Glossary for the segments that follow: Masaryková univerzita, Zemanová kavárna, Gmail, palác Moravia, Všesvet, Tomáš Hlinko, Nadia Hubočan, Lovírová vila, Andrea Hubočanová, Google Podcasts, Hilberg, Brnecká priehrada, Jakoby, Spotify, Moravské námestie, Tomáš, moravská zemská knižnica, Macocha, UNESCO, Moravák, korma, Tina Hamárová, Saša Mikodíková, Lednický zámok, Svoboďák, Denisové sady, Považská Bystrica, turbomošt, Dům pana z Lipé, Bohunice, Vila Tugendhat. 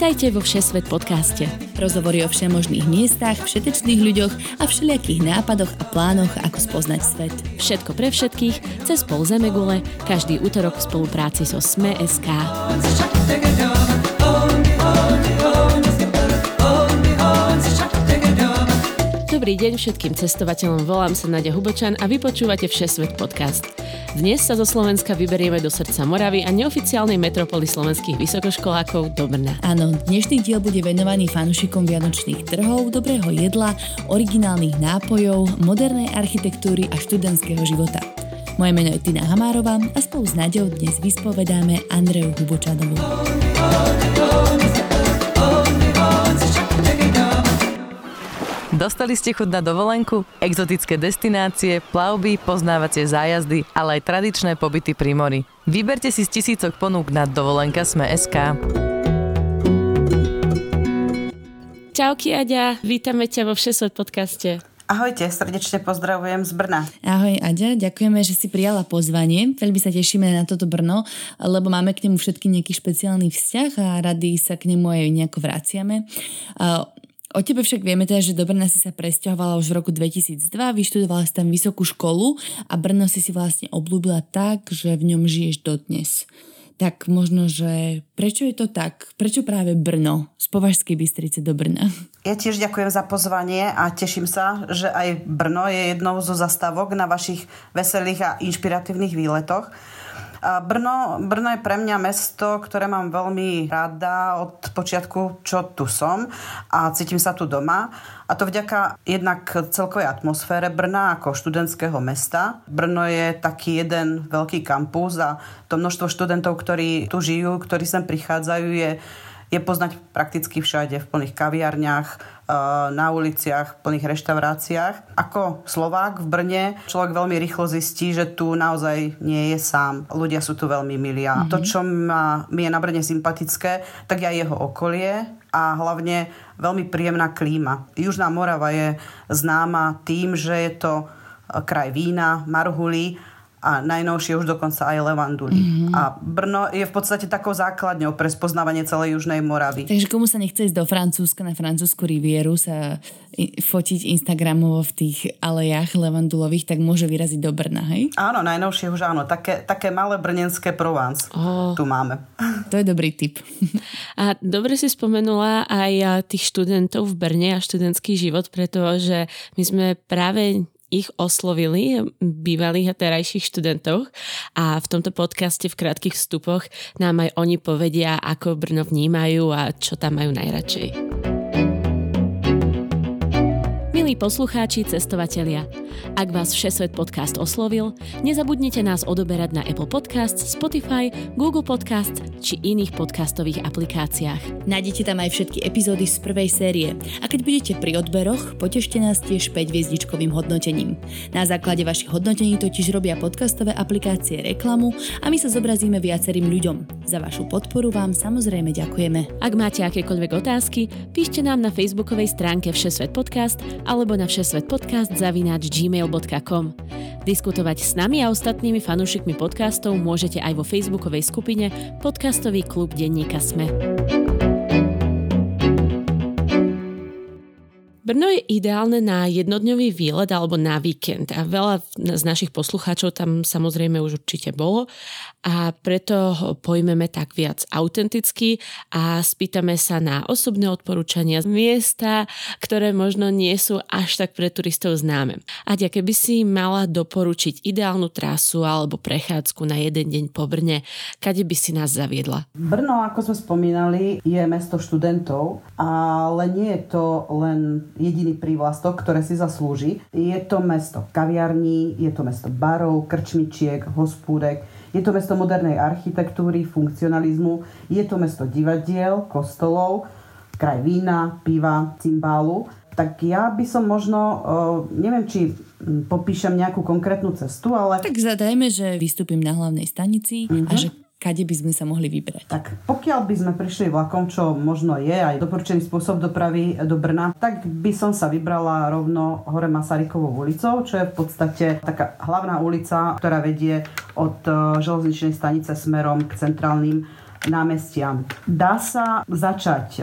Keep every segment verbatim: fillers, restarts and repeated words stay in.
Vítajte vo Všesvet podcaste. Rozhovory o všemožných miestach, všetečných ľuďoch a všelijakých nápadoch a plánoch, ako spoznať svet. Všetko pre všetkých, cez pol zemegule, každý útorok v spolupráci so sme bodka es ká. Dobrý deň všetkým cestovateľom, volám sa Nadia Hubočan a vy počúvate Všesvet podcast. Dnes sa zo Slovenska vyberieme do srdca Moravy a neoficiálnej metropoly slovenských vysokoškolákov do Brna. Áno, dnešný diel bude venovaný fanúšikom vianočných trhov, dobrého jedla, originálnych nápojov, modernej architektúry a študentského života. Moje meno je Tina Hamárová a spolu s Nadiou dnes vyspovedáme Andreu Hubočanovú. Dostali ste chuť na dovolenku, exotické destinácie, plavby, poznávacie zájazdy, ale aj tradičné pobyty pri mori. Vyberte si z tisícok ponúk na dovolenka sme bodka es ká. Čauky, Aďa, vítame ťa vo Všesvet podcaste. Ahojte, srdečne pozdravujem z Brna. Ahoj, Aďa, ďakujeme, že si prijala pozvanie. Veľmi sa tešíme na toto Brno, lebo máme k nemu všetky nejaký špeciálny vzťah a rady sa k nemu aj nejako vraciame. O tebe však vieme teda, že do Brna si sa presťahovala už v roku dvetisícdva, vyštudovala si tam vysokú školu a Brno si si vlastne obľúbila tak, že v ňom žiješ dodnes. Tak možno, že prečo je to tak? Prečo práve Brno z Považskej Bystrice do Brna? Ja tiež ďakujem za pozvanie a teším sa, že aj Brno je jednou zo zastávok na vašich veselých a inšpiratívnych výletoch. Brno, Brno je pre mňa mesto, ktoré mám veľmi rada od počiatku, čo tu som a cítim sa tu doma. A to vďaka jednak celkovej atmosfére Brna ako študentského mesta. Brno je taký jeden veľký kampus a to množstvo študentov, ktorí tu žijú, ktorí sem prichádzajú, je, je poznať prakticky všade, v plných kaviarniach, na uliciach, plných reštauráciách. Ako Slovák v Brne človek veľmi rýchlo zistí, že tu naozaj nie je sám. Ľudia sú tu veľmi milí. Mm-hmm. To, čo ma, mi je na Brne sympatické, tak je jeho okolie a hlavne veľmi príjemná klíma. Južná Morava je známa tým, že je to kraj vína, marhulí a najnovšie už dokonca aj levandulí. Mm-hmm. A Brno je v podstate takou základňou pre spoznávanie celej Južnej Moravy. Takže komu sa nechce ísť do Francúzska, na francúzsku rivieru sa fotiť instagramovo v tých alejách levandulových, tak môže vyraziť do Brna, hej? Áno, najnovšie už áno. Také, také malé brnenské Provence oh, tu máme. To je dobrý tip. A dobre si spomenula aj tých študentov v Brne a študentský život, pretože my sme práve ich oslovili, bývalých a terajších študentov a v tomto podcaste v krátkych vstupoch nám aj oni povedia, ako Brno vnímajú a čo tam majú najradšej. Milí poslucháči, cestovatelia, ak vás Všesvet podcast oslovil, nezabudnite nás odoberať na Apple Podcasts, Spotify, Google Podcasts či iných podcastových aplikáciách. Nájdete tam aj všetky epizódy z prvej série a keď budete pri odberoch, potešte nás tiež päťhviezdičkovým hodnotením. Na základe vašich hodnotení totiž robia podcastové aplikácie reklamu a my sa zobrazíme viacerým ľuďom. Za vašu podporu vám samozrejme ďakujeme. Ak máte akékoľvek otázky, píšte nám na facebookovej stránke Všesvet podcast alebo na všesvetpodcast zavináč gmail bodka com. Diskutovať s nami a ostatnými fanúšikmi podcastov môžete aj vo facebookovej skupine Podcastový klub denníka SME. Brno je ideálne na jednodňový výlet alebo na víkend a veľa z našich poslucháčov tam samozrejme už určite bolo a preto ho pojmeme tak viac autenticky a spýtame sa na osobné odporúčania z miesta, ktoré možno nie sú až tak pre turistov známe. Aďa, keby si mala doporučiť ideálnu trasu alebo prechádzku na jeden deň po Brne, kade by si nás zaviedla? Brno, ako sme spomínali, je mesto študentov, ale nie je to len jediný prívlastok, ktoré si zaslúži. Je to mesto kaviarní, je to mesto barov, krčmičiek, hospúdek, je to mesto modernej architektúry, funkcionalizmu, je to mesto divadiel, kostolov, kraj vína, piva, cimbálu. Tak ja by som možno, neviem, či popíšem nejakú konkrétnu cestu, ale... Tak zadajme, že vystúpim na hlavnej stanici mm-hmm. a že kade by sme sa mohli vybrať? Tak pokiaľ by sme prišli vlakom, čo možno je aj doporučený spôsob dopravy do Brna, tak by som sa vybrala rovno hore Masarykovou ulicou, čo je v podstate taká hlavná ulica, ktorá vedie od železničnej stanice smerom k centrálnym námestiam. Dá sa začať e,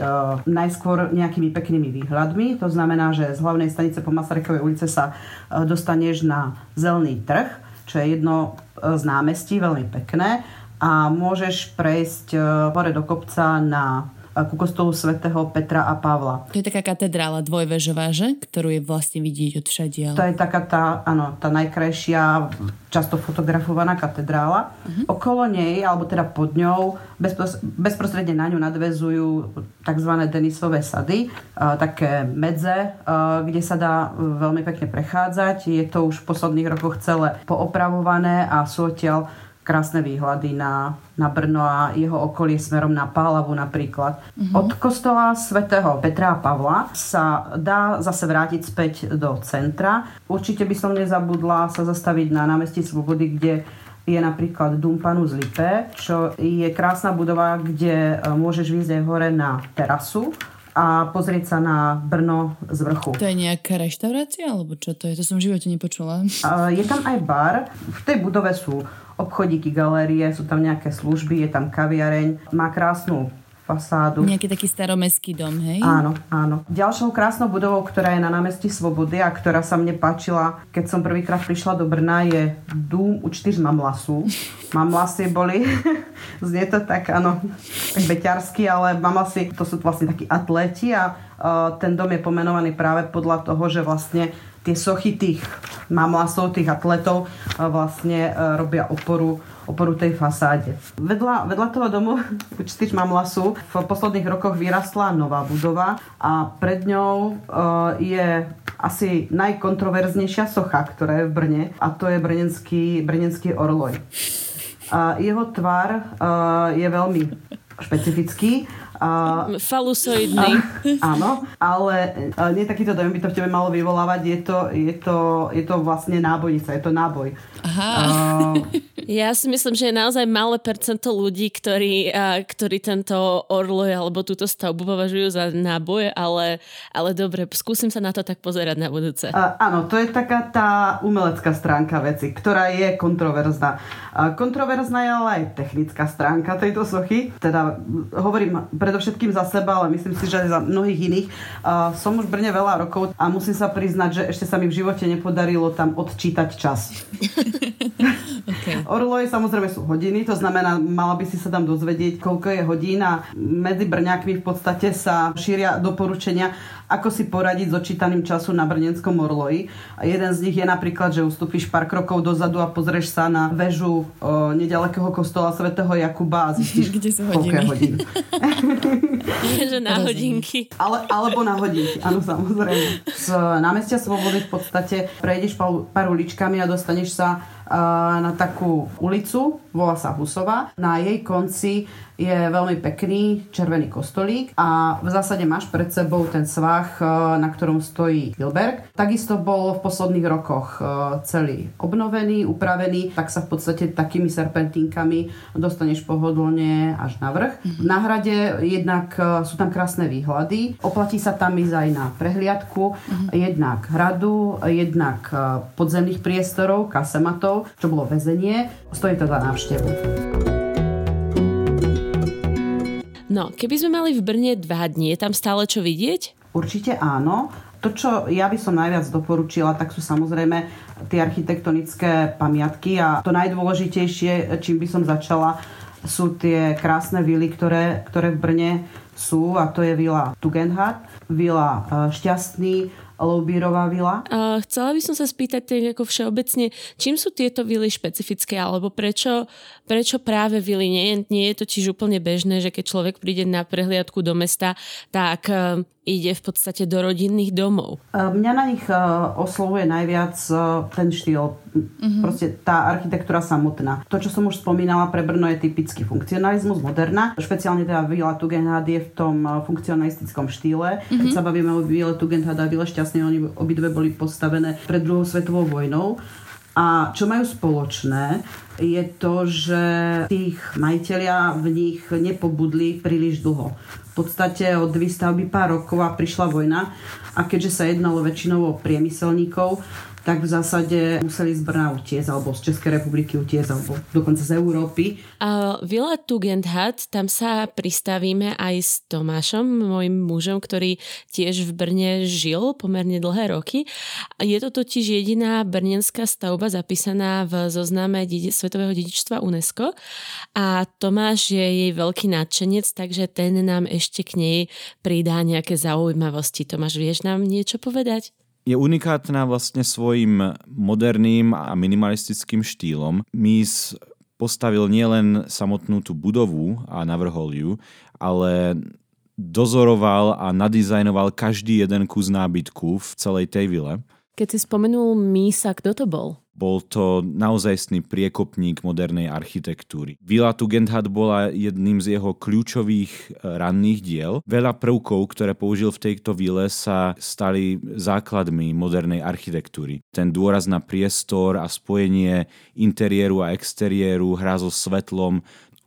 najskôr nejakými peknými výhľadmi, to znamená, že z hlavnej stanice po Masarykovej ulice sa e, dostaneš na Zelný trh, čo je jedno z námestí, veľmi pekné, a môžeš prejsť e, hore do kopca na ku kostolu svätého Petra a Pavla. To je taká katedrála dvojvežová, že? Ktorú je vlastne vidieť od všadiaľ. To je taká tá, áno, tá najkrajšia, často fotografovaná katedrála. Uh-huh. Okolo nej, alebo teda pod ňou, bezpros- bezprostredne na ňu nadväzujú tzv. Denisové sady, také medze, kde sa dá veľmi pekne prechádzať. Je to už v posledných rokoch celé poopravované a sú odtiaľ krásne výhľady na, na Brno a jeho okolie smerom na Pálavu napríklad. Mm-hmm. Od kostola svätého Petra a Pavla sa dá zase vrátiť späť do centra. Určite by som nezabudla sa zastaviť na námestí Svobody, kde je napríklad Dům panu z Lipé, čo je krásna budova, kde môžeš vyjsť hore na terasu a pozrieť sa na Brno z vrchu. To je nejaká reštaurácia, alebo čo to je? To som v živote nepočula. Je tam aj bar. V tej budove sú obchodíky, galérie, sú tam nejaké služby, je tam kaviareň. Má krásnu fasádu. Nejaký taký staromestský dom, hej? Áno, áno. Ďalšou krásnou budovou, ktorá je na námestí Slobody a ktorá sa mne páčila, keď som prvýkrát prišla do Brna, je Dům učtyř mamlasů. Mamlasy boli, znie to tak, áno, beťarsky, ale mamlasy, to sú vlastne takí atleti a uh, ten dom je pomenovaný práve podľa toho, že vlastne tie sochy tých mamlasov, tých atletov vlastne robia oporu, oporu tej fasáde. Vedľa, vedľa toho domu Učtyř mamlasů v posledných rokoch vyrastla nová budova a pred ňou je asi najkontroverznejšia socha, ktorá je v Brne, a to je brněnský, brněnský orloj. Jeho tvar je veľmi špecifický. Uh, Falusoidný. Uh, áno, ale uh, nie takýto dojem by to v tebe malo vyvolávať. Je to, je to, je to vlastne nábojnica, je to náboj. Aha. Uh, ja si myslím, že je naozaj malé percento ľudí, ktorí, uh, ktorí tento orloj alebo túto stavbu považujú za náboj, ale, ale dobre, skúsim sa na to tak pozerať na budúce. Uh, áno, to je taká tá umelecká stránka veci, ktorá je kontroverzná. Uh, kontroverzná je ale aj technická stránka tejto sochy. Teda hovorím predovšetkým za seba, ale myslím si, že za mnohých iných. Uh, som už v Brne veľa rokov a musím sa priznať, že ešte sa mi v živote nepodarilo tam odčítať čas. Okay. Orloje samozrejme sú hodiny, to znamená, mala by si sa tam dozvedieť, koľko je hodín, a medzi Brňákmi v podstate sa šíria doporučenia, ako si poradiť s odčítaným času na brněnskom orloji. A jeden z nich je napríklad, že ustúpiš pár krokov dozadu a pozrieš sa na väžu uh, nedalekého kostola svätého Jakuba a zistíš, koľko je hodín. Že na hodinky. Ale, alebo na hodinky, áno, samozrejme. Z námestia Svobody v podstate prejdeš pár uličkami a dostaneš sa na takú ulicu, volá sa Husová. Na jej konci je veľmi pekný červený kostolík a v zásade máš pred sebou ten svah, na ktorom stojí Hilberg. Takisto bol v posledných rokoch celý obnovený, upravený, tak sa v podstate takými serpentínkami dostaneš pohodlne až na vrch. V náhrade jednak sú tam krásne výhľady. Oplatí sa tam ísť aj na prehliadku, jednak hradu, jednak podzemných priestorov, kasematov, čo bolo väzenie. Stojí to za návštevu. No, keby sme mali v Brne dva dni, je tam stále čo vidieť? Určite áno. To, čo ja by som najviac doporučila, tak sú samozrejme tie architektonické pamiatky a to najdôležitejšie, čím by som začala, sú tie krásne vily, ktoré, ktoré v Brne sú, a to je Vila Tugendhat, Vila Šťastný, Lovírová vila. Uh, chcela by som sa spýtať tak ako všeobecne, čím sú tieto vily špecifické, alebo prečo, prečo práve vily? Nie, nie je to čiž úplne bežné, že keď človek príde na prehliadku do mesta, tak uh, ide v podstate do rodinných domov. Uh, mňa na nich uh, oslovuje najviac uh, ten štýl, uh-huh. proste tá architektúra samotná. To, čo som už spomínala, pre Brno je typický funkcionalizmus, moderná. Špeciálne teda Vila Tugendhat je v tom uh, funkcionalistickom štýle. Uh-huh. Keď sa bavíme o Vile Tugendhat a Vile Šťastný, oni obidve boli postavené pred druhou svetovou vojnou. A čo majú spoločné, je to, že tých majiteľia v nich nepobudli príliš dlho. V podstate od výstavby pár rokov a prišla vojna. A keďže sa jednalo väčšinou o priemyselníkov, tak v zásade museli z Brna utiecť, alebo z Českej republiky utiecť, alebo dokonca z Európy. Uh, Vila Tugendhat, tam sa pristavíme aj s Tomášom, môjim mužom, ktorý tiež v Brne žil pomerne dlhé roky. Je to totiž jediná brnenská stavba zapísaná v zozname didi- Svetového dedičstva UNESCO a Tomáš je jej veľký nadšenec, takže ten nám ešte k nej pridá nejaké zaujímavosti. Tomáš, vieš nám niečo povedať? Je unikátna vlastne svojim moderným a minimalistickým štýlom. Mies postavil nielen samotnú tú budovu a navrhol ju, ale dozoroval a nadizajnoval každý jeden kus nábytku v celej tej vile. Keď si spomenul Miesa, kto to bol? Bol to naozajstný priekopník modernej architektúry. Vila Tugendhat bola jedným z jeho kľúčových ranných diel. Veľa prvkov, ktoré použil v tejto vile, sa stali základmi modernej architektúry. Ten dôraz na priestor a spojenie interiéru a exteriéru, hra so svetlom.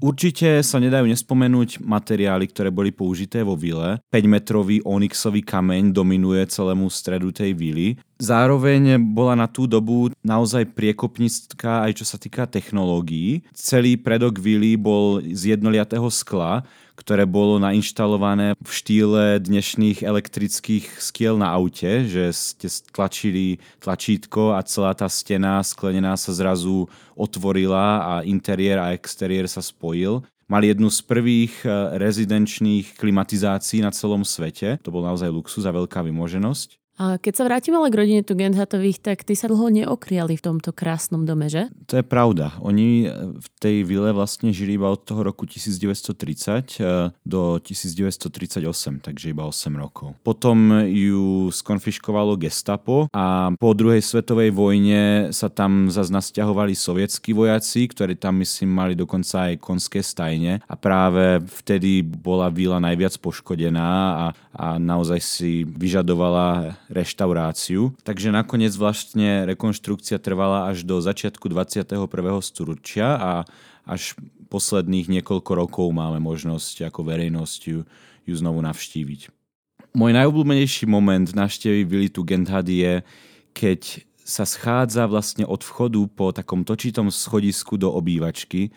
Určite sa nedajú nespomenúť materiály, ktoré boli použité vo vile. päťmetrový onyxový kameň dominuje celému stredu tej vily. Zároveň bola na tú dobu naozaj priekopnícka aj čo sa týka technológií. Celý predok vily bol z jednoliatého skla, ktoré bolo nainštalované v štýle dnešných elektrických skiel na aute, že ste stlačili tlačítko a celá tá stena sklenená sa zrazu otvorila a interiér a exteriér sa spojil. Mali jednu z prvých rezidenčných klimatizácií na celom svete. To bol naozaj luxus a veľká vymoženosť. A keď sa vrátime ale k rodine Tugendhatových, tak tí sa dlho neokriali v tomto krásnom dome, že? To je pravda. Oni v tej vile vlastne žili iba od toho roku devätnásťtridsať do devätnásťtridsaťosem, takže iba osem rokov. Potom ju skonfiškovalo gestapo a po druhej svetovej vojne sa tam zase nasťahovali sovietskí vojaci, ktorí tam myslím mali dokonca aj konské stajne a práve vtedy bola vila najviac poškodená a, a naozaj si vyžadovala reštauráciu. Takže nakoniec vlastne rekonštrukcia trvala až do začiatku dvadsiateho prvého storočia a až posledných niekoľko rokov máme možnosť ako verejnosť ju, ju znovu navštíviť. Môj najobľúbenejší moment návštevy Vily Tugendhat je, keď sa schádza vlastne od vchodu po takom točitom schodisku do obývačky,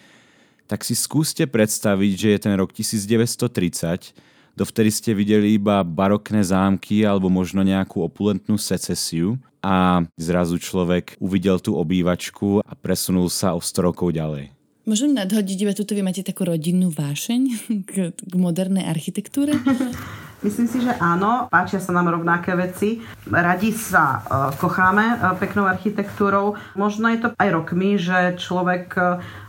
tak si skúste predstaviť, že je ten rok devätnásťtridsať. Dovtedy ste videli iba barokné zámky alebo možno nejakú opulentnú secesiu a zrazu človek uvidel tú obývačku a presunul sa o sto rokov ďalej. Môžem nadhodiť, iba tuto vy máte takú rodinnú vášeň k, k modernej architektúre? Myslím si, že áno, páčia sa nám rovnaké veci. Radi sa kocháme peknou architektúrou. Možno je to aj rokmi, že človek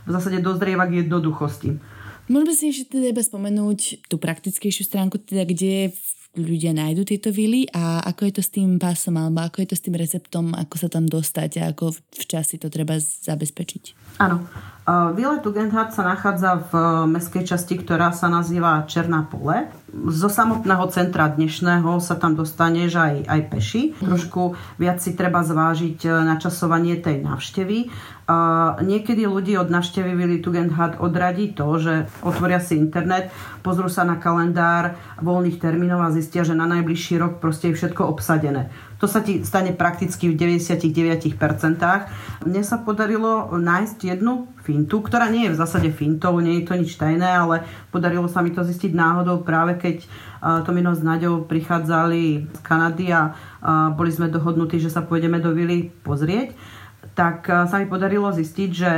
v zásade dozrieva k jednoduchosti. Môžeme si ešte teda iba spomenúť tú praktickejšiu stránku, teda kde ľudia nájdu tieto vily a ako je to s tým pásom alebo ako je to s tým receptom, ako sa tam dostať a ako včas si to treba zabezpečiť. Áno. Vila Tugendhat sa nachádza v mestskej časti, ktorá sa nazýva Černá pole. Zo samotného centra dnešného sa tam dostaneš aj, aj peši. Trošku viac si treba zvážiť načasovanie tej návštevy. Niekedy ľudí od návštevy Vily Tugendhat odradí to, že otvoria si internet, pozrú sa na kalendár voľných termínov a zistia, že na najbližší rok proste je všetko obsadené. To sa ti stane prakticky v deväťdesiatdeväť percent. Mne sa podarilo nájsť jednu fintu, ktorá nie je v zásade fintou, nie je to nič tajné, ale podarilo sa mi to zistiť náhodou práve keď Tomino s Nadiou prichádzali z Kanady a boli sme dohodnutí, že sa pôjdeme do vily pozrieť. Tak sa mi podarilo zistiť, že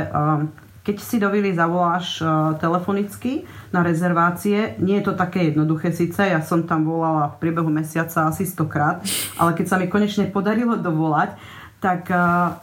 keď si do vily zavoláš telefonicky na rezervácie, nie je to také jednoduché síce, ja som tam volala v priebehu mesiaca asi stokrát, ale keď sa mi konečne podarilo dovolať, tak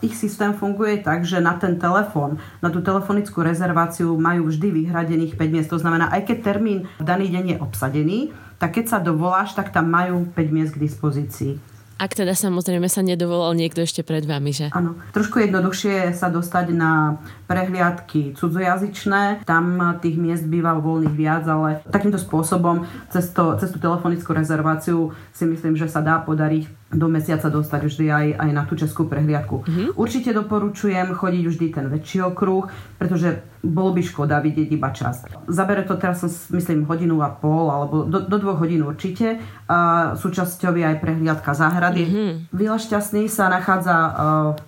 ich systém funguje tak, že na ten telefón, na tú telefonickú rezerváciu majú vždy vyhradených päť miest. To znamená, aj keď termín v daný deň je obsadený, tak keď sa dovoláš, tak tam majú päť miest k dispozícii. Ak teda samozrejme sa nedovolal niekto ešte pred vami, že? Áno. Trošku jednoduchšie sa dostať na prehliadky cudzojazyčné. Tam tých miest býva voľných viac, ale takýmto spôsobom cez, to, cez tú telefonickú rezerváciu si myslím, že sa dá podariť do mesiaca dostať už aj, aj na tú českú prehliadku. Mm-hmm. Určite doporučujem chodiť vždy ten väčší okruh, pretože bolo by škoda vidieť iba čas. Zabere to teraz, myslím, hodinu a pol, alebo do, do dvoch hodín určite. A súčasťou je aj prehliadka záhrady. Mm-hmm. Vila Šťastný sa nachádza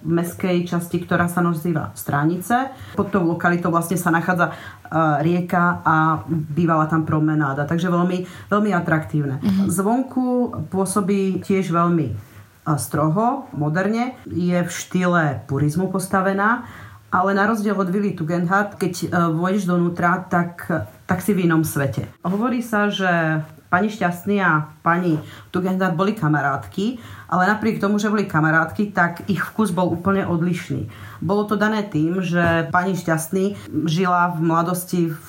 v mestskej časti, ktorá sa nazýva Stránice. Pod tou lokalitou vlastne sa nachádza rieka a bývala tam promenáda. Takže veľmi, veľmi atraktívne. Mm-hmm. Zvonku pôsobí tiež veľmi stroho, moderne. Je v štýle purizmu postavená, ale na rozdiel od Vily Tugendhat, keď vojdeš donútra, tak, tak si v inom svete. Hovorí sa, že pani Šťastný a pani Tugendhat boli kamarátky, ale napriek tomu, že boli kamarátky, tak ich vkus bol úplne odlišný. Bolo to dané tým, že pani Šťastný žila v mladosti v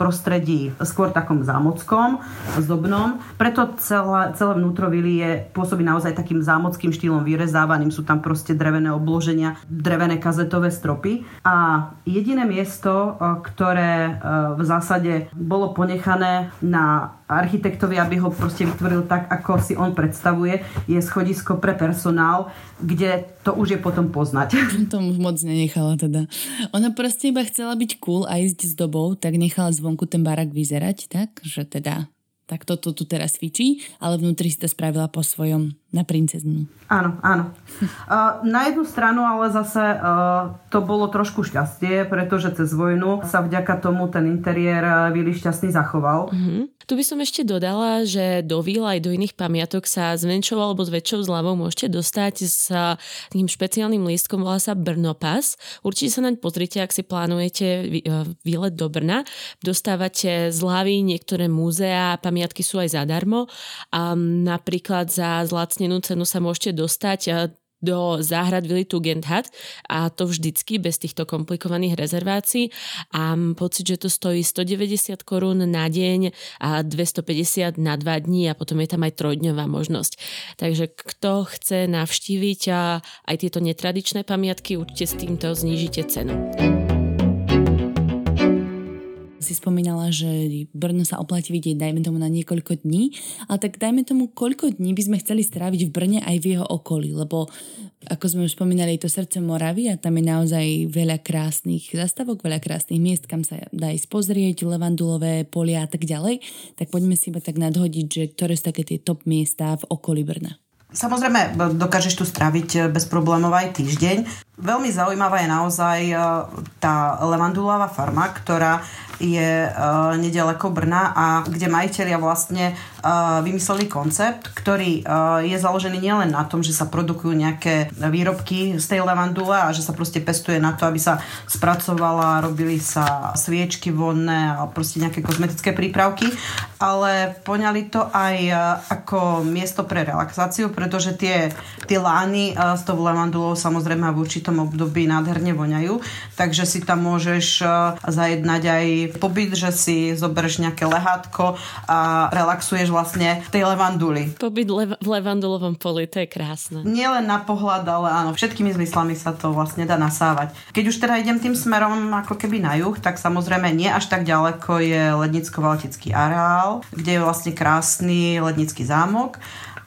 prostredí skôr takom zámockom, zdobnom, preto celé, celé vnútro vily je, pôsobí naozaj takým zámockým štýlom vyrezávaným, sú tam proste drevené obloženia, drevené kazetové stropy. A jediné miesto, ktoré v zásade bolo ponechané na architektovi, aby ho proste vytvoril tak, ako si on predstavuje, je schodisko pre personál, kde to už je potom poznať. Tomu moc nenechala teda. Ona proste iba chcela byť cool a ísť s dobou, tak nechala zvonku ten barák vyzerať, tak, že teda tak toto tu teraz fičí, ale vnútri si to spravila po svojom, na princeznu. Áno, áno. Uh, na jednu stranu ale zase uh, to bolo trošku šťastie, pretože cez vojnu sa vďaka tomu ten interiér Vily Šťastný zachoval. Uh-huh. Tu by som ešte dodala, že do víl aj do iných pamiatok sa s menšou alebo s väčšou zľavou môžete dostať s takým špeciálnym lístkom, volá sa Brnopass. Určite sa naň pozrite, ak si plánujete výlet do Brna. Dostávate zľavy, niektoré múzeá, pamiatky sú aj zadarmo. A napríklad za zlacnenú cenu sa môžete dostať do záhrad Vily Tugendhat, a to vždycky bez týchto komplikovaných rezervácií, a mám pocit, že to stojí stodeväťdesiat korún na deň a dvestopäťdesiat na dva dní, a potom je tam aj trojdňová možnosť. Takže kto chce navštíviť a aj tieto netradičné pamiatky, určite s týmto znížite cenu. Si spomínala, že Brno sa oplatí vidieť, dajme tomu, na niekoľko dní, ale tak dajme tomu, koľko dní by sme chceli stráviť v Brne aj v jeho okolí, lebo ako sme už spomínali, je to srdce Moravy a tam je naozaj veľa krásnych zastavok, veľa krásnych miest, kam sa dá ísť pozrieť, levandulové polia a tak ďalej, tak poďme si iba tak nadhodiť, že ktoré sú také tie top miesta v okolí Brna. Samozrejme, dokážeš tu stráviť bez problémov aj týždeň. Veľmi zaujímavá je naozaj tá levandulová farma, ktorá je nedaleko Brna a kde majitelia vlastne vymysleli koncept, ktorý je založený nielen na tom, že sa produkujú nejaké výrobky z tej levandule a že sa proste pestuje na to, aby sa spracovala, robili sa sviečky vonné a proste nejaké kozmetické prípravky, ale poňali to aj ako miesto pre relaxáciu, pretože tie, tie lány s tou levandulou samozrejme v určitom období nádherne voňajú, takže si tam môžeš zajednať aj pobyt, že si zoberieš nejaké lehátko a relaxuješ vlastne v tej levanduli. Pobyt lev- v levandulovom poli, to je krásne. Nie len na pohľad, ale áno, všetkými zmyslami sa to vlastne dá nasávať. Keď už teda idem tým smerom ako keby na juh, tak samozrejme nie až tak ďaleko je Lednicko-Valtický areál, kde je vlastne krásny Lednický zámok.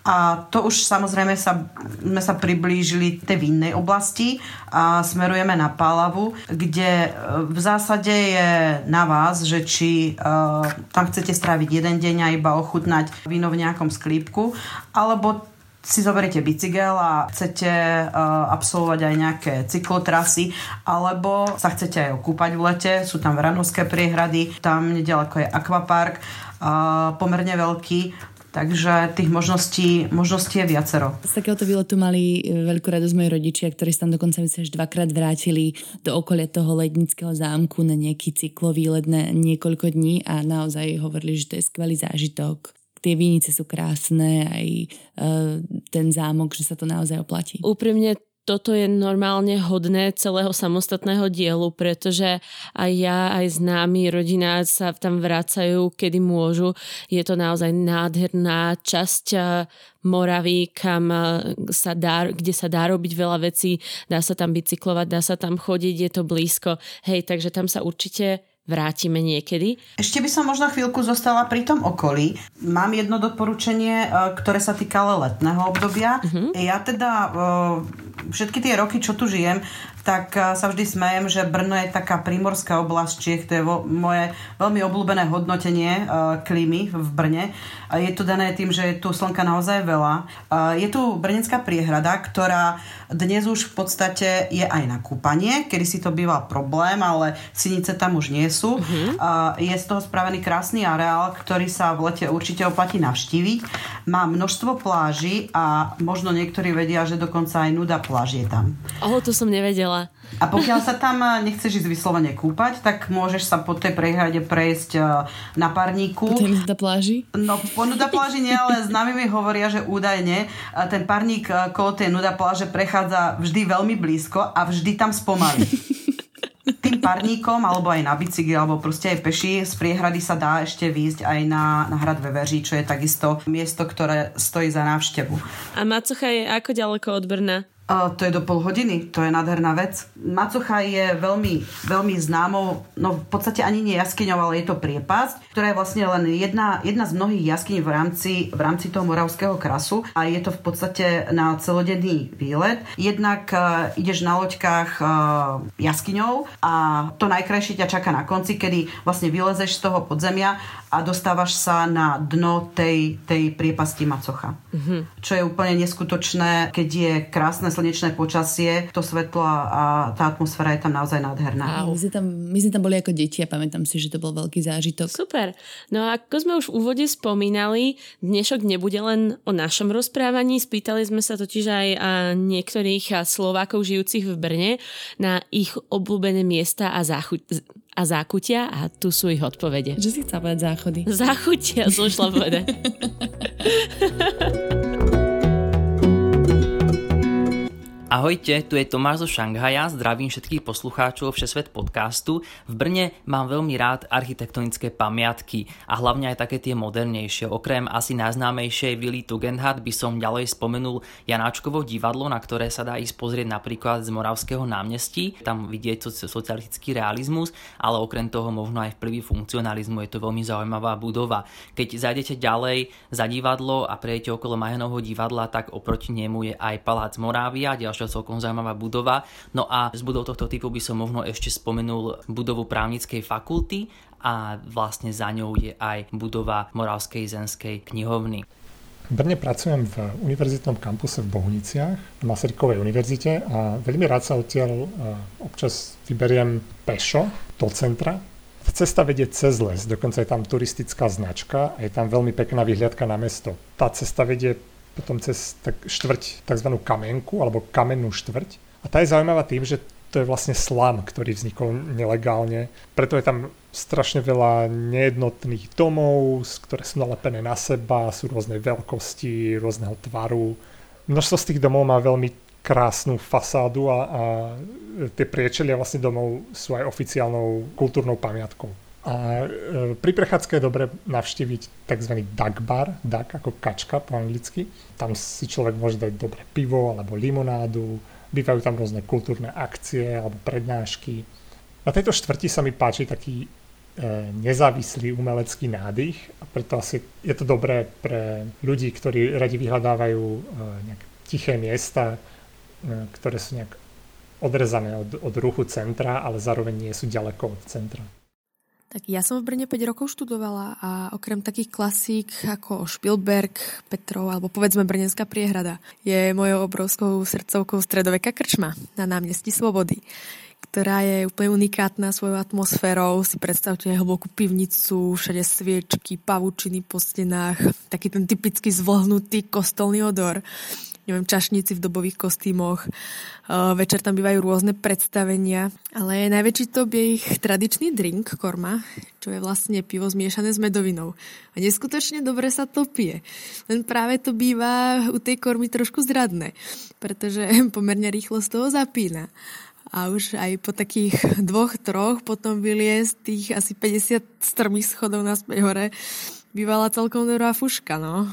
A to už samozrejme sa, sme sa priblížili tej vinnej oblasti a smerujeme na Pálavu, kde v zásade je na vás, že či uh, tam chcete stráviť jeden deň a iba ochutnať víno v nejakom sklípku, alebo si zoberiete bicykel a chcete uh, absolvovať aj nejaké cyklotrasy, alebo sa chcete aj okúpať v lete, sú tam vranovské priehrady, tam nedaleko je akvapark, uh, pomerne veľký. Takže tých možností, možností je viacero. Z takéhoto výletu mali veľkú radosť moji rodičia, ktorí sa tam dokonca až dvakrát vrátili do okolia toho Lednického zámku na nejaký cyklovýlet na niekoľko dní a naozaj hovorili, že to je skvelý zážitok. Tie vinice sú krásne, aj e, ten zámok, že sa to naozaj oplatí. Úprimne toto je normálne hodné celého samostatného dielu, pretože aj ja, aj známi, rodina sa tam vracajú, kedy môžu. Je to naozaj nádherná časť Moravy, kam sa dá, kde sa dá robiť veľa vecí, dá sa tam bicyklovať, dá sa tam chodiť, je to blízko. Hej, takže tam sa určite vrátime niekedy. Ešte by som možno chvíľku zostala pri tom okolí. Mám jedno doporučenie, ktoré sa týkalo letného obdobia. Uh-huh. Ja teda všetky tie roky, čo tu žijem, tak sa vždy smejem, že Brno je taká primorská oblasť Čiech. To je vo, moje veľmi obľúbené hodnotenie klímy v Brne. Je to dané tým, že je tu slnka naozaj veľa. Je tu Brnecká priehrada, ktorá dnes už v podstate je aj na kúpanie. Kedysi to býval problém, ale sinice tam už nie sú. Uh-huh. Je z toho spravený krásny areál, ktorý sa v lete určite oplatí navštíviť. Má množstvo pláží a možno niektorí vedia, že dokonca aj nuda pláž je tam. Oho, to som nevedela. A pokiaľ sa tam nechceš ísť vyslovene kúpať, tak môžeš sa po tej priehrade prejsť na parníku. Po tej nuda pláži? No, po nuda pláži nie, ale známi mi hovoria, že údajne ten parník kolo tej nuda pláže prechádza vždy veľmi blízko a vždy tam spomalí. Tým parníkom, alebo aj na bicykli, alebo proste aj peši, z priehrady sa dá ešte výjsť aj na, na hrad Veveří, čo je takisto miesto, ktoré stojí za návštevu. A Macocha je ako ďaleko od Brna? Uh, to je do pol hodiny, to je nádherná vec. Macocha je veľmi, veľmi známou, no v podstate ani nie jaskyňou, ale je to priepasť, ktorá je vlastne len jedna, jedna z mnohých jaskyň v rámci, v rámci toho moravského krasu a je to v podstate na celodenný výlet. Jednak uh, ideš na loďkách uh, jaskyňou a to najkrajšie ťa čaká na konci, kedy vlastne vylezeš z toho podzemia a dostávaš sa na dno tej, tej priepasti Macocha. Mm-hmm. Čo je úplne neskutočné, keď je krásne slnečné počasie, to svetlo a tá atmosféra je tam naozaj nádherná. Wow. My, sme tam, my sme tam boli ako deti a pamätám si, že to bol veľký zážitok. Super. No a ako sme už v úvode spomínali, dnešok nebude len o našom rozprávaní. Spýtali sme sa totiž aj niektorých Slovákov žijúcich v Brne na ich obľúbené miesta a záchu... a zákutia a tu sú ich odpovede. Čo si chcela povedať záchody? Záchutia som šla povedať. Ahojte, tu je Tomáš zo Šanghaja, zdravím všetkých poslucháčov Všesvet podcastu. V Brne mám veľmi rád architektonické pamiatky a hlavne aj také tie modernejšie. Okrem asi najznámejšej Vily Tugendhat by som ďalej spomenul Janáčkovo divadlo, na ktoré sa dá ísť pozrieť napríklad z Moravského námestí. Tam vidieť socialistický realizmus, ale okrem toho možno aj vplyvy funkcionalizmu. Je to veľmi zaujímavá budova. Keď zajdete ďalej za divadlo a prejdete okolo Mahenovho divadla, tak oproti nemu je aj palác Moravia, čo celkom zaujímavá budova. No a z budov tohto typu by som možno ešte spomenul budovu právnickej fakulty a vlastne za ňou je aj budova Moravskej zemskej knihovny. V Brne pracujem v univerzitnom kampuse v Bohuniciach, na Masarykovej univerzite a veľmi rád sa odtiaľ občas vyberiem pešo do centra. Cesta vedie cez les, dokonca je tam turistická značka a je tam veľmi pekná vyhliadka na mesto. Tá cesta vedie potom cez tak štvrť, tzv. Kamenku alebo kamennú štvrť. A tá je zaujímavá tým, že to je vlastne slum, ktorý vznikol nelegálne. Preto je tam strašne veľa nejednotných domov, ktoré sú nalepené na seba, sú rôznej veľkosti, rôzneho tvaru. Množstvo z tých domov má veľmi krásnu fasádu a, a tie priečelia vlastne domov sú aj oficiálnou kultúrnou pamiatkou. A pri prechádzke je dobre navštíviť tzv. duck bar, duck ako kačka po anglicky. Tam si človek môže dať dobré pivo alebo limonádu, bývajú tam rôzne kultúrne akcie alebo prednášky. Na tejto štvrti sa mi páči taký e, nezávislý umelecký nádych a preto asi je to dobré pre ľudí, ktorí radi vyhľadávajú e, nejaké tiché miesta, e, ktoré sú nejak odrezané od, od ruchu centra, ale zároveň nie sú ďaleko od centra. Tak ja som v Brne päť rokov študovala a okrem takých klasík ako Hilberg, Petrov alebo povedzme Brnecká priehrada je mojou obrovskou srdcovkou stredoveká krčma na námestí Svobody, ktorá je úplne unikátna svojou atmosférou. Si predstavte hlbokú pivnicu, všade sviečky, pavučiny po stenách, taký ten typický zvlhnutý kostolný odor. Neviem, čašníci v dobových kostýmoch. Večer tam bývajú rôzne predstavenia. Ale najväčší top je ich tradičný drink, korma, čo je vlastne pivo zmiešané s medovinou. A neskutočne dobre sa to pije. Len práve to býva u tej kormy trošku zradné, pretože pomerne rýchlo z toho zapína. A už aj po takých dvoch, troch potom vyliez tých asi päťdesiat strmých schodov naspäť hore bývala celkom dobrá fuška, no.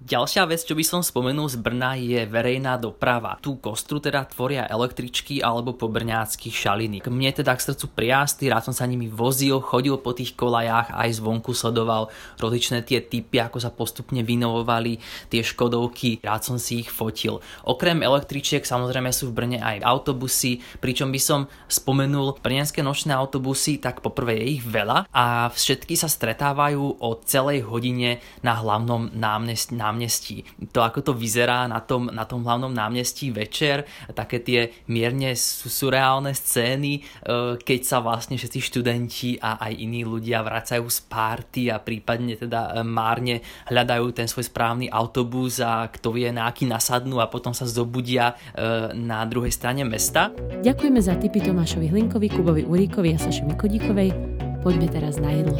Ďalšia vec, čo by som spomenul z Brna, je verejná doprava. Tú kostru teda tvoria električky alebo po brňácky šaliny. K mne teda k srdcu priazdy, rád som sa nimi vozil, chodil po tých kolajách, aj zvonku sledoval rozličné tie typy, ako sa postupne vynovovali tie škodovky, rád som si ich fotil. Okrem električiek samozrejme sú v Brne aj autobusy, pričom by som spomenul brňanské nočné autobusy, tak poprvé je ich veľa a všetky sa stretávajú o celej hodine na hlavnom námestí. námestí. To, ako to vyzerá na tom, na tom hlavnom námestí večer, také tie mierne surreálne scény, keď sa vlastne všetci študenti a aj iní ľudia vracajú z párty a prípadne teda márne hľadajú ten svoj správny autobus a kto vie, na aký nasadnú a potom sa zobudia na druhej strane mesta. Ďakujeme za tipy Tomášovi Hlinkovi, Kubovi Uríkovi a Saši Mikodíkovej. Poďme teraz na jedlo.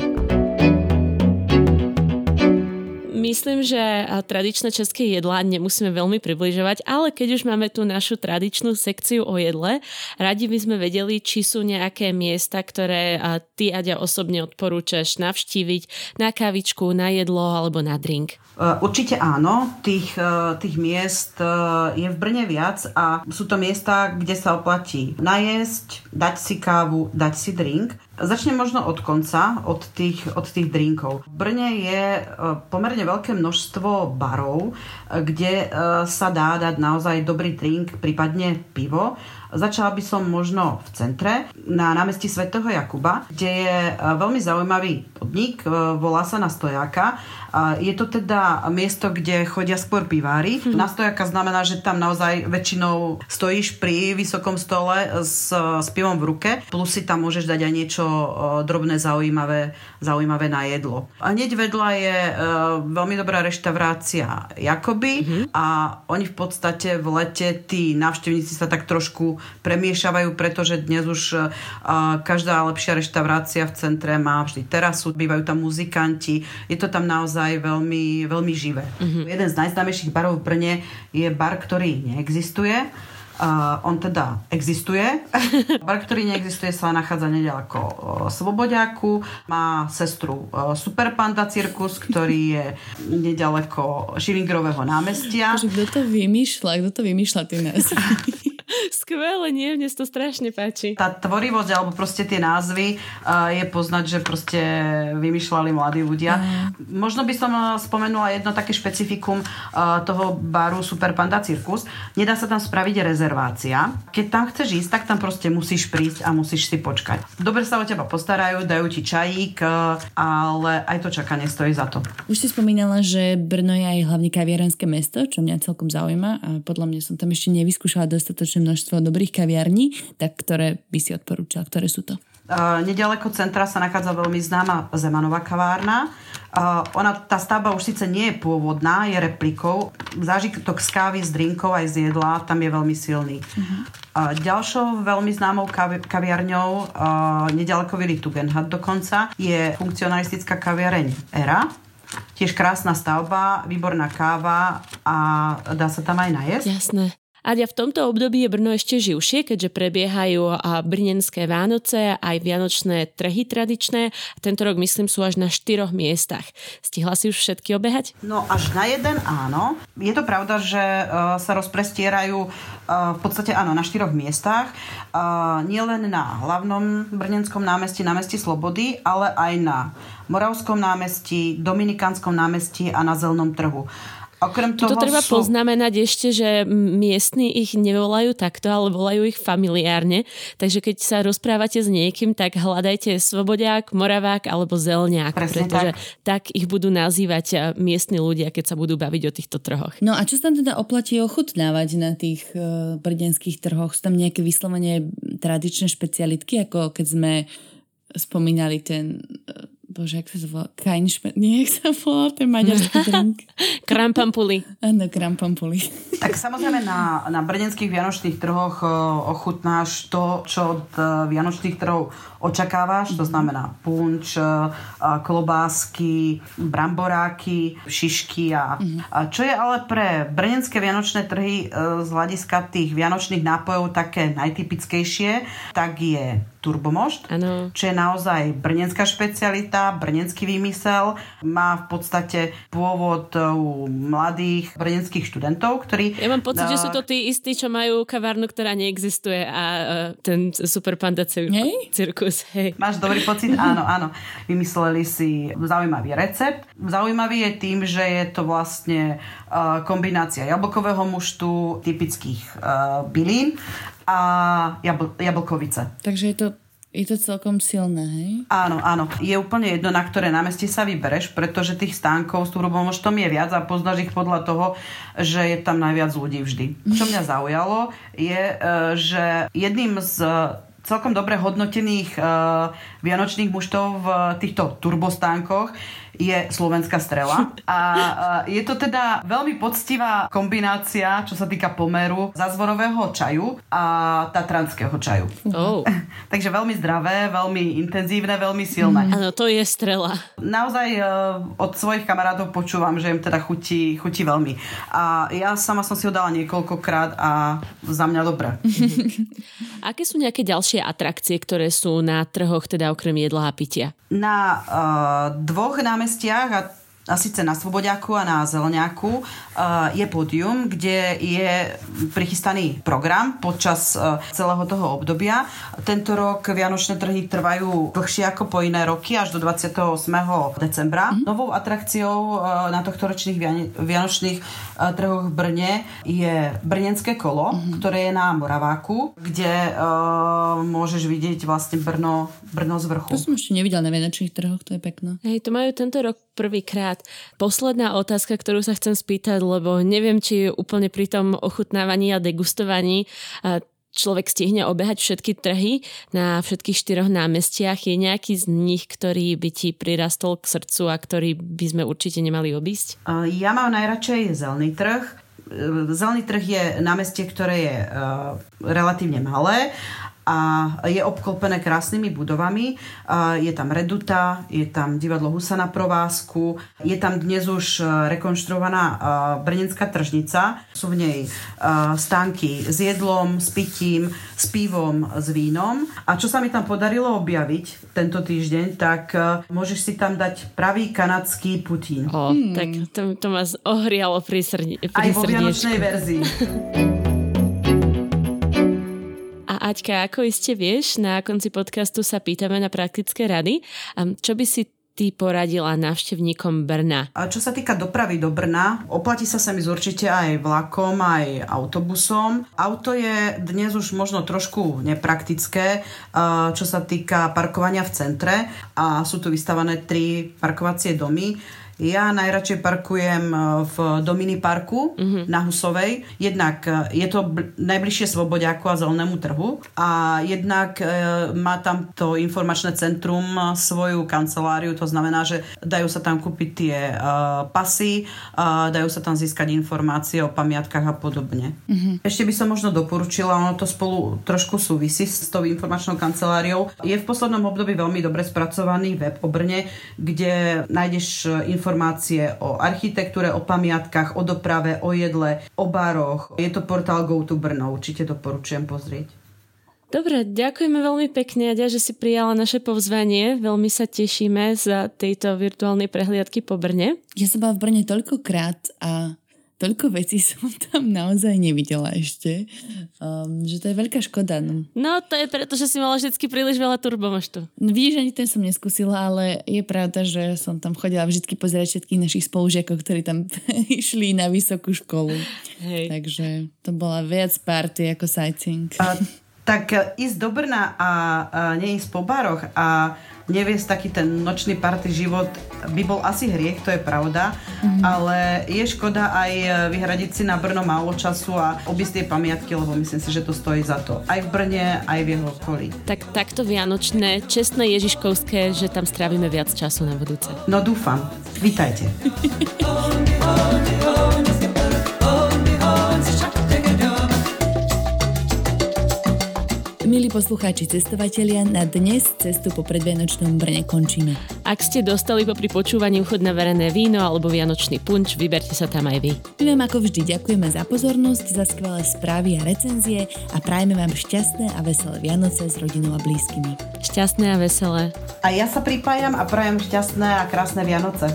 Myslím, že tradičné české jedlá nemusíme veľmi približovať, ale keď už máme tú našu tradičnú sekciu o jedle, radi by sme vedeli, či sú nejaké miesta, ktoré ty, Aďa, osobne odporúčaš navštíviť na kavičku, na jedlo alebo na drink. Určite áno, tých, tých miest je v Brne viac a sú to miesta, kde sa oplatí najesť, dať si kávu, dať si drink. Začnem možno od konca, od tých, od tých drinkov. V Brne je pomerne veľké množstvo barov, kde sa dá dať naozaj dobrý drink, prípadne pivo. Začala by som možno v centre, na námestí svätého Jakuba, kde je veľmi zaujímavý podnik, volá sa Na stojáka. Je to teda miesto, kde chodia skôr pivári. Na stojáka znamená, že tam naozaj väčšinou stojíš pri vysokom stole s, s pivom v ruke, plus si tam môžeš dať aj niečo drobné, zaujímavé, zaujímavé na jedlo. A hneď vedľa je veľmi dobrá reštaurácia Jakoby, mm-hmm. a oni v podstate v lete, tí návštevníci sa tak trošku premiešavajú, pretože dnes už každá lepšia reštaurácia v centre má vždy terasu, bývajú tam muzikanti, je to tam naozaj veľmi, veľmi živé. Mm-hmm. Jeden z najznámejších barov v Brne je bar, ktorý neexistuje. Uh, on teda existuje. Bar, ktorý neexistuje, sa nachádza neďaleko Svoboďáku. Má sestru uh, Superpanda Cirkus, ktorý je neďaleko Šilingerového námestia. Bože, kto to vymýšľa? Kto to vymýšľa, ty nás? Skvelé, nie, mne to strašne páči. Tá tvorivosť, alebo proste tie názvy uh, je poznať, že proste vymýšľali mladí ľudia. Uh. Možno by som spomenula jedno také špecifikum uh, toho baru Super Panda Cirkus. Nedá sa tam spraviť rezervácia. Keď tam chceš ísť, tak tam proste musíš prísť a musíš si počkať. Dobre sa o teba postarajú, dajú ti čajík, uh, ale aj to čakanie stojí za to. Už si spomínala, že Brno je aj hlavne kaviarenské mesto, čo mňa celkom zaujíma a podľa mňa som tam ešte nevyskúšala dostatočne množstvo dobrých kaviarní, tak ktoré by si odporúčala, ktoré sú to? Uh, nedaleko centra sa nachádza veľmi známa Zemanová kavárna. Uh, ona, tá stavba už síce nie je pôvodná, je replikou. Zážitok z kávy, z drinkov aj z jedla tam je veľmi silný. Uh-huh. Uh, ďalšou veľmi známou kavi- kaviarňou, uh, nedaleko Vily Tugendhat dokonca, je funkcionalistická kaviareň Era. Tiež krásna stavba, výborná káva a dá sa tam aj najesť. Jasné. Aďa, v tomto období je Brno ešte živšie, keďže prebiehajú brnenské Vánoce, aj vianočné trhy tradičné. Tento rok, myslím, sú až na štyroch miestach. Stihla si už všetky obehať? No až na jeden áno. Je to pravda, že uh, sa rozprestierajú uh, v podstate áno, na štyroch miestach. Uh, nielen na hlavnom brnenskom námestí, námestí Slobody, ale aj na Moravskom námestí, Dominikánskom námestí a na Zelnom trhu. Okrem toho Tuto treba sú... poznamenať ešte, že miestni ich nevolajú takto, ale volajú ich familiárne. Takže keď sa rozprávate s niekým, tak hľadajte Svoboďák, Moravák alebo Zelňák. Presne, pretože tak. tak ich budú nazývať miestni ľudia, keď sa budú baviť o týchto trhoch. No a čo sa tam teda oplatí ochutnávať na tých uh, brdenských trhoch? Sú tam nejaké vyslovene tradičné špecialitky, ako keď sme spomínali ten... Uh, Bože, jak sa to volá? Kajnšme... Nie, jak sa volá ten maďarský drink? Krampampuli. Áno, krampampuli. Tak samozrejme na, na brnenských vianočných trhoch ochutnáš to, čo od vianočných trhov očakávaš. To znamená punč, klobásky, bramboráky, šišky. A, a čo je ale pre brnenské vianočné trhy z hľadiska tých vianočných nápojov také najtypickejšie, tak je turbomošt, ano. Čo je naozaj brnenská špecialita. Brna, brnecký výmysel, má v podstate pôvod u mladých brneckých študentov, ktorí... Ja mám pocit, uh, že sú to tí istí, čo majú kavárnu, ktorá neexistuje a uh, ten super panda cirkus. Hej. Máš dobrý pocit? Áno, áno. Vymysleli si zaujímavý recept. Zaujímavý je tým, že je to vlastne uh, kombinácia jablkového muštu, typických uh, bylín a jabl- jablkovice. Takže je to Je to celkom silné, hej? Áno, áno. Je úplne jedno, na ktoré námestie sa vybereš, pretože tých stánkov s turbomoštom je viac a poznáš ich podľa toho, že je tam najviac ľudí vždy. Čo mňa zaujalo je, že jedným z celkom dobre hodnotených vianočných muštov v týchto turbostánkoch je slovenská strela a je to teda veľmi poctivá kombinácia, čo sa týka pomeru zázvorového čaju a tatranského čaju. Oh. Takže veľmi zdravé, veľmi intenzívne, veľmi silné. Áno, mm, to je strela. Naozaj uh, od svojich kamarátov počúvam, že im teda chutí, chutí veľmi. A ja sama som si ho dala niekoľkokrát a za mňa dobré. Aké sú nejaké ďalšie atrakcie, ktoré sú na trhoch, teda okrem jedla a pitia? Na uh, dvoch námestiach A, a síce na Svoboďáku a na Zelňáku uh, je pódium, kde je prichystaný program počas uh, celého toho obdobia. Tento rok vianočné trhy trvajú dlhšie ako po iné roky, až do dvadsiateho ôsmeho decembra. Mm-hmm. Novou atrakciou uh, na tohtoročných vian- vianočných uh, trhoch v Brne je brněnské kolo, mm-hmm, ktoré je na Moraváku, kde uh, môžeš vidieť vlastne Brno Brno z vrchu. To som ešte nevidela na vianočných trhoch, to je pekné. Hej, to majú tento rok prvýkrát. Posledná otázka, ktorú sa chcem spýtať, lebo neviem, či úplne pri tom ochutnávaní a degustovaní človek stihne obehať všetky trhy na všetkých štyroch námestiach. Je nejaký z nich, ktorý by ti prirastol k srdcu a ktorý by sme určite nemali obísť? Ja mám najradšej zelený trh. Zelený trh je námestie, ktoré je uh, relatívne malé a je obklopené krásnymi budovami. Je tam reduta, je tam divadlo Husa na provázku, je tam dnes už rekonštruovaná brněnská tržnica. Sú v nej stánky s jedlom, s pitím, s pivom, s vínom. A čo sa mi tam podarilo objaviť tento týždeň, tak môžeš si tam dať pravý kanadský putín. O, hmm. Tak to, to ma ohrialo pri, srdi- pri srdiečku. Aj vo vianočnej verzii. Aťka, ako iste vieš, na konci podcastu sa pýtame na praktické rady. Čo by si ty poradila návštevníkom Brna? A čo sa týka dopravy do Brna, oplatí sa sa mi určite aj vlakom, aj autobusom. Auto je dnes už možno trošku nepraktické, čo sa týka parkovania v centre a sú tu vystavané tri parkovacie domy. Ja najradšej parkujem v Domini parku, mm-hmm, na Husovej. Jednak je to bl- najbližšie Svoboďáku a Zelenému trhu a jednak e, má tam to informačné centrum svoju kanceláriu, to znamená, že dajú sa tam kúpiť tie e, pasy, e, dajú sa tam získať informácie o pamiatkách a podobne. Mm-hmm. Ešte by som možno doporučila, ono to spolu trošku súvisí s tou informačnou kanceláriou. Je v poslednom období veľmi dobre spracovaný web o Brne, kde nájdeš informácie informácie o architektúre, o pamiatkach, o doprave, o jedle, o baroch. Je to portál Go to Brno, určite to doporučujem pozrieť. Dobre, ďakujeme veľmi pekne, Nadia, že si prijala naše povzvanie. Veľmi sa tešíme za tejto virtuálnej prehliadky po Brne. Ja som bola v Brne toľkokrát a toľko vecí som tam naozaj nevidela ešte, um, že to je veľká škoda. No, no to je preto, že si mala vždycky príliš veľa turbomoštu. No, vidíš, ani ten som neskúsila, ale je pravda, že som tam chodila vždycky pozerať všetkých našich spolužiakov, ktorí tam išli na vysokú školu. Hej. Takže to bola viac party ako sightseeing. A, tak ísť do Brna a, a neísť po baroch a neviesť taký ten nočný party život by bol asi hriech, to je pravda, mm. ale je škoda aj vyhradiť si na Brno málo času a obísť tie pamiatky, lebo myslím si, že to stojí za to. Aj v Brne, aj v jeho okolí. Tak takto vianočné, čestné ježiškovské, že tam strávime viac času na budúce. No dúfam. Vítajte. Milí poslucháči, cestovatelia, na dnes cestu po predvianočnom Brne končíme. Ak ste dostali popri počúvaní chud na varené víno alebo vianočný punč, vyberte sa tam aj vy. My vám ako vždy ďakujeme za pozornosť, za skvelé správy a recenzie a prajeme vám šťastné a veselé Vianoce s rodinou a blízkymi. šťastné a veselé. A ja sa pripájam a prajem šťastné a krásne Vianoce.